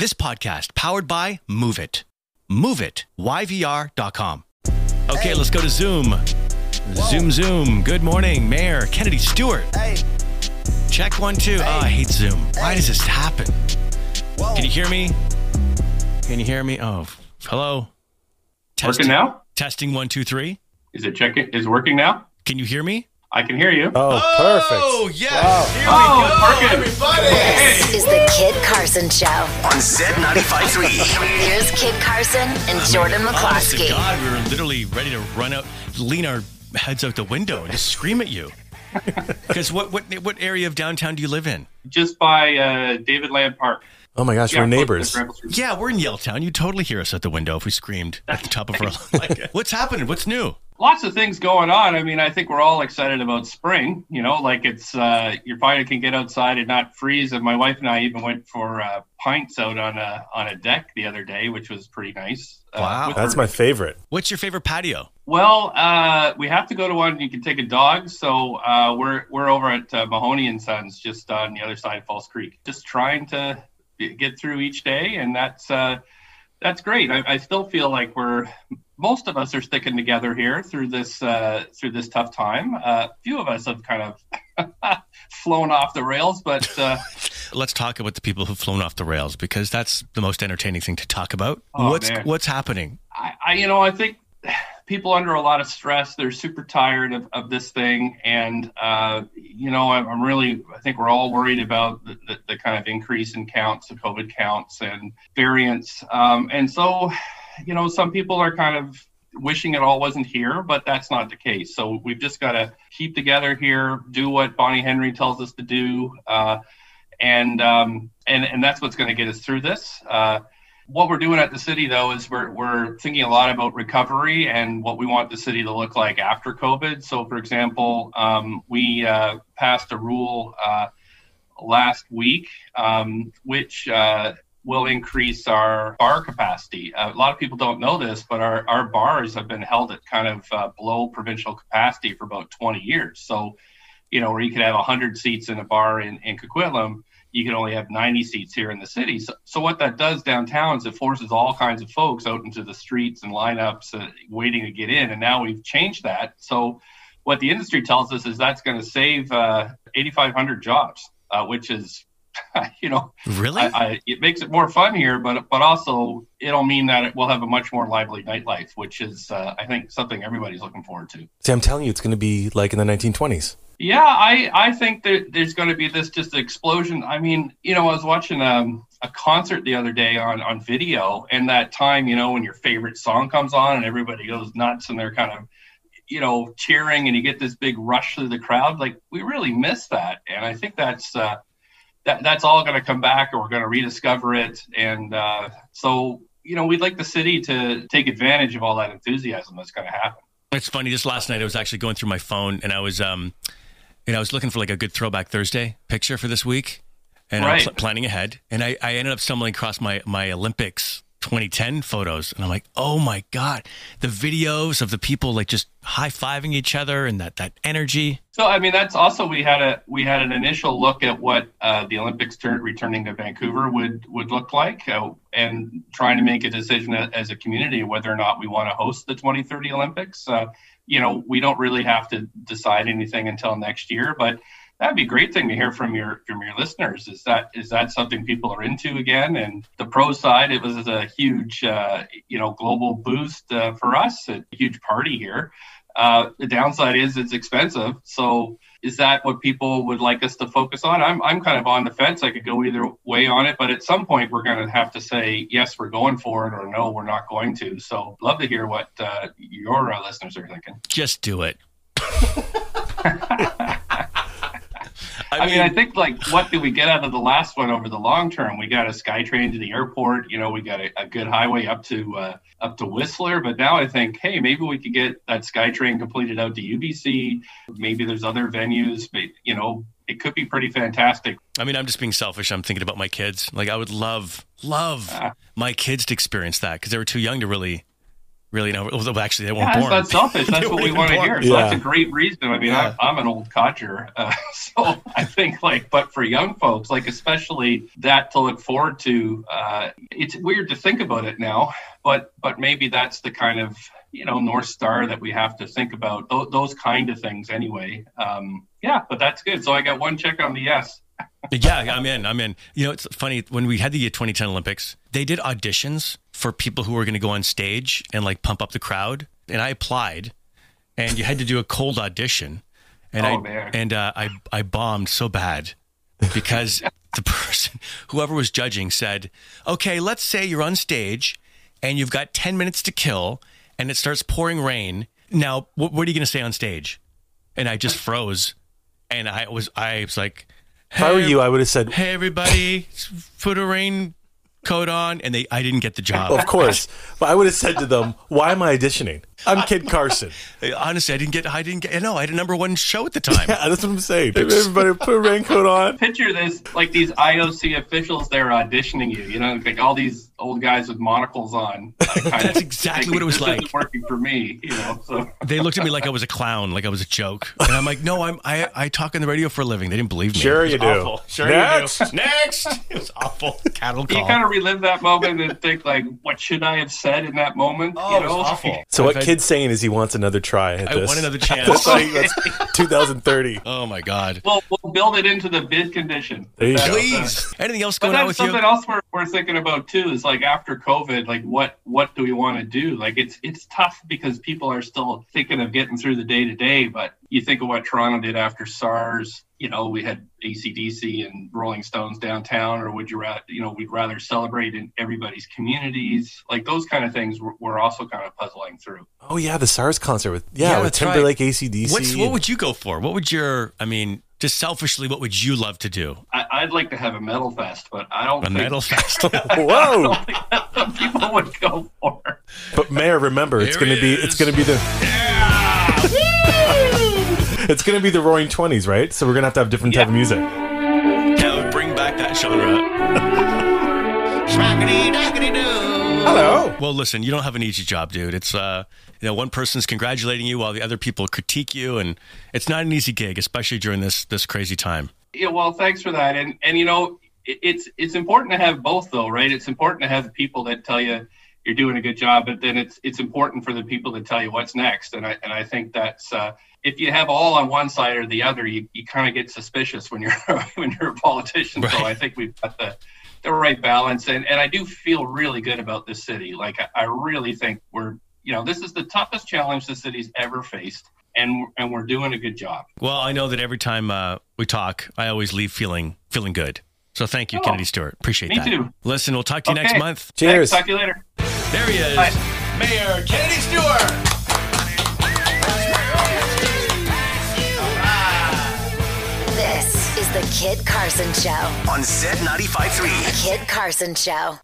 This podcast powered by Move It. Move It, YVR.com. Okay, hey. Let's go to Zoom. Whoa. Zoom. Good morning, Mayor Kennedy Stewart. Hey. Check 1, 2. Hey. Oh, I hate Zoom. Hey. Why does this happen? Whoa. Can you hear me? Oh, hello. Testing. Working now? Testing 1, 2, 3. Is it checking? Is it working now? Can you hear me? I can hear you. Oh, perfect. Oh, yes. Wow. Here we go, everybody. This is the Kid Carson Show. On Z95.3. Here's Kid Carson and Jordan McCloskey. God, we were literally ready to run out, lean our heads out the window and just scream at you. Because what area of downtown do you live in? Just by David Lam Park. Oh my gosh, yeah, we're neighbors. Yeah, we're in Yaletown. You'd totally hear us out the window if we screamed at the top of our lungs. What's happening? What's new? Lots of things going on. I mean, I think we're all excited about spring. You know, like it's, you finally can get outside and not freeze. And my wife and I even went for pints out on a deck the other day, which was pretty nice. Wow, that's my favorite. What's your favorite patio? Well, we have to go to one. You can take a dog. So we're over at Mahoney and Sons, just on the other side of False Creek, just trying to get through each day. And that's great. I still feel like most of us are sticking together here through this tough time. A few of us have kind of flown off the rails, but let's talk about the people who've flown off the rails, because that's the most entertaining thing to talk about. Oh, what's happening? I think people under a lot of stress. They're super tired of this thing, and I think we're all worried about the kind of increase in counts, the COVID counts, and variants, and so. You know, some people are kind of wishing it all wasn't here, but that's not the case. So we've just got to keep together here, do what Bonnie Henry tells us to do, and that's what's going to get us through this. What we're doing at the city, though, is we're thinking a lot about recovery and what we want the city to look like after COVID. So, for example, we passed a rule last week, which will increase our bar capacity. A lot of people don't know this, but our bars have been held at kind of below provincial capacity for about 20 years. So, you know, where you could have 100 seats in a bar in Coquitlam, you can only have 90 seats here in the city. So what that does downtown is it forces all kinds of folks out into the streets and lineups waiting to get in. And now we've changed that. So what the industry tells us is that's going to save 8,500 jobs, which is, you know, really, it makes it more fun here, but also it'll mean that it will have a much more lively nightlife, which is, I think, something everybody's looking forward to. See, I'm telling you, it's going to be like in the 1920s. Yeah, I think that there's going to be this just explosion. I mean, you know, I was watching a concert the other day on video, and that time, you know, when your favorite song comes on and everybody goes nuts and they're kind of, you know, cheering, and you get this big rush through the crowd. Like, we really miss that. And I think that's all going to come back, or we're going to rediscover it. And so, you know, we'd like the city to take advantage of all that enthusiasm that's going to happen. It's funny. Just last night, I was actually going through my phone, and I was looking for like a good Throwback Thursday picture for this week, and right. I was planning ahead, and I ended up stumbling across my Olympics 2010 photos, and I'm like, oh my God, the videos of the people like just high-fiving each other and that energy. So I mean, that's also we had an initial look at what the Olympics returning to Vancouver would look like, and trying to make a decision as a community whether or not we want to host the 2030 Olympics. You know, we don't really have to decide anything until next year, but that'd be a great thing to hear from your listeners. Is that something people are into again? And the pro side, it was a huge, global boost for us. A huge party here. The downside is it's expensive. So is that what people would like us to focus on? I'm kind of on the fence. I could go either way on it, but at some point we're going to have to say, yes, we're going for it, or no, we're not going to. So love to hear what your listeners are thinking. Just do it. I mean, I think, like, what do we get out of the last one over the long term? We got a SkyTrain to the airport. You know, we got a good highway up to Whistler. But now I think, hey, maybe we could get that SkyTrain completed out to UBC. Maybe there's other venues. But, you know, it could be pretty fantastic. I mean, I'm just being selfish. I'm thinking about my kids. Like, I would love my kids to experience that, because they were too young to really really know. Well, actually, they weren't born. That's selfish. That's what we want to hear. So that's a great reason. I mean, I'm an old codger. So I think, but for young folks, especially that to look forward to, it's weird to think about it now, but maybe that's the kind of, North Star that we have to think about, those kind of things anyway. But that's good. So I got one check on the yes. Yeah, I'm in. It's funny, when we had the 2010 Olympics, they did auditions for people who were going to go on stage and pump up the crowd. And I applied, and you had to do a cold audition. And I bombed so bad because the person, whoever was judging, said, okay, let's say you're on stage and you've got 10 minutes to kill and it starts pouring rain. Now, what are you going to say on stage? And I just froze. And I was like... If I were you, I would have said, hey, everybody, put a raincoat on. And I didn't get the job. Of course. But I would have said to them, why am I auditioning? I'm Kid Carson. Honestly, I had a #1 show at the time. Yeah, that's what I'm saying. Everybody put a raincoat on. Picture this, these IOC officials, they're auditioning you, all these old guys with monocles on. That's exactly what it was like. This isn't working for me, so. They looked at me like I was a clown, like I was a joke. And I'm like, no, I talk on the radio for a living. They didn't believe me. Sure you do. Awful. Sure Next. You do. Next. It was awful. Cattle call. You kind of relive that moment and think what should I have said in that moment? Oh, it was awful. So what Kid's saying is he wants another try at this. I want another chance. That's 2030. Oh, my God. Well, we'll build it into the bid condition. Please. Anything else going on with you? Something else we're thinking about, too, is after COVID, what do we want to do? It's tough because people are still thinking of getting through the day-to-day, but you think of what Toronto did after SARS. We had ACDC and Rolling Stones downtown, or would you rather, we'd rather celebrate in everybody's communities. Those kind of things we're also kind of puzzling through. Oh, yeah, the SARS concert with Timberlake, right. ACDC. What would you go for? What would just selfishly, what would you love to do? I'd like to have a metal fest, but I don't think... A metal fest? Whoa! I don't think that's what people would go for. But Mayor, remember, it's going to be the... Yeah! It's going to be the Roaring 20s, right? So we're going to have different type of music. Yeah, we'll bring back that genre. Hello. Well, listen, you don't have an easy job, dude. It's, one person's congratulating you while the other people critique you. And it's not an easy gig, especially during this crazy time. Yeah, well, thanks for that. And it's important to have both, though, right? It's important to have people that tell you you're doing a good job, but then it's important for the people to tell you what's next. And I think that's... if you have all on one side or the other, you kind of get suspicious when you're a politician. Right. So I think we've got the right balance. And I do feel really good about this city. I really think we're, this is the toughest challenge the city's ever faced. And we're doing a good job. Well, I know that every time we talk, I always leave feeling good. So thank you, Kennedy Stewart. Appreciate that. Me too. Listen, we'll talk to you next month. Cheers. Thanks. Talk to you later. There he is. Hi. Mayor Kennedy Stewart. This is the Kid Carson Show on Z95.3. Kid Carson Show.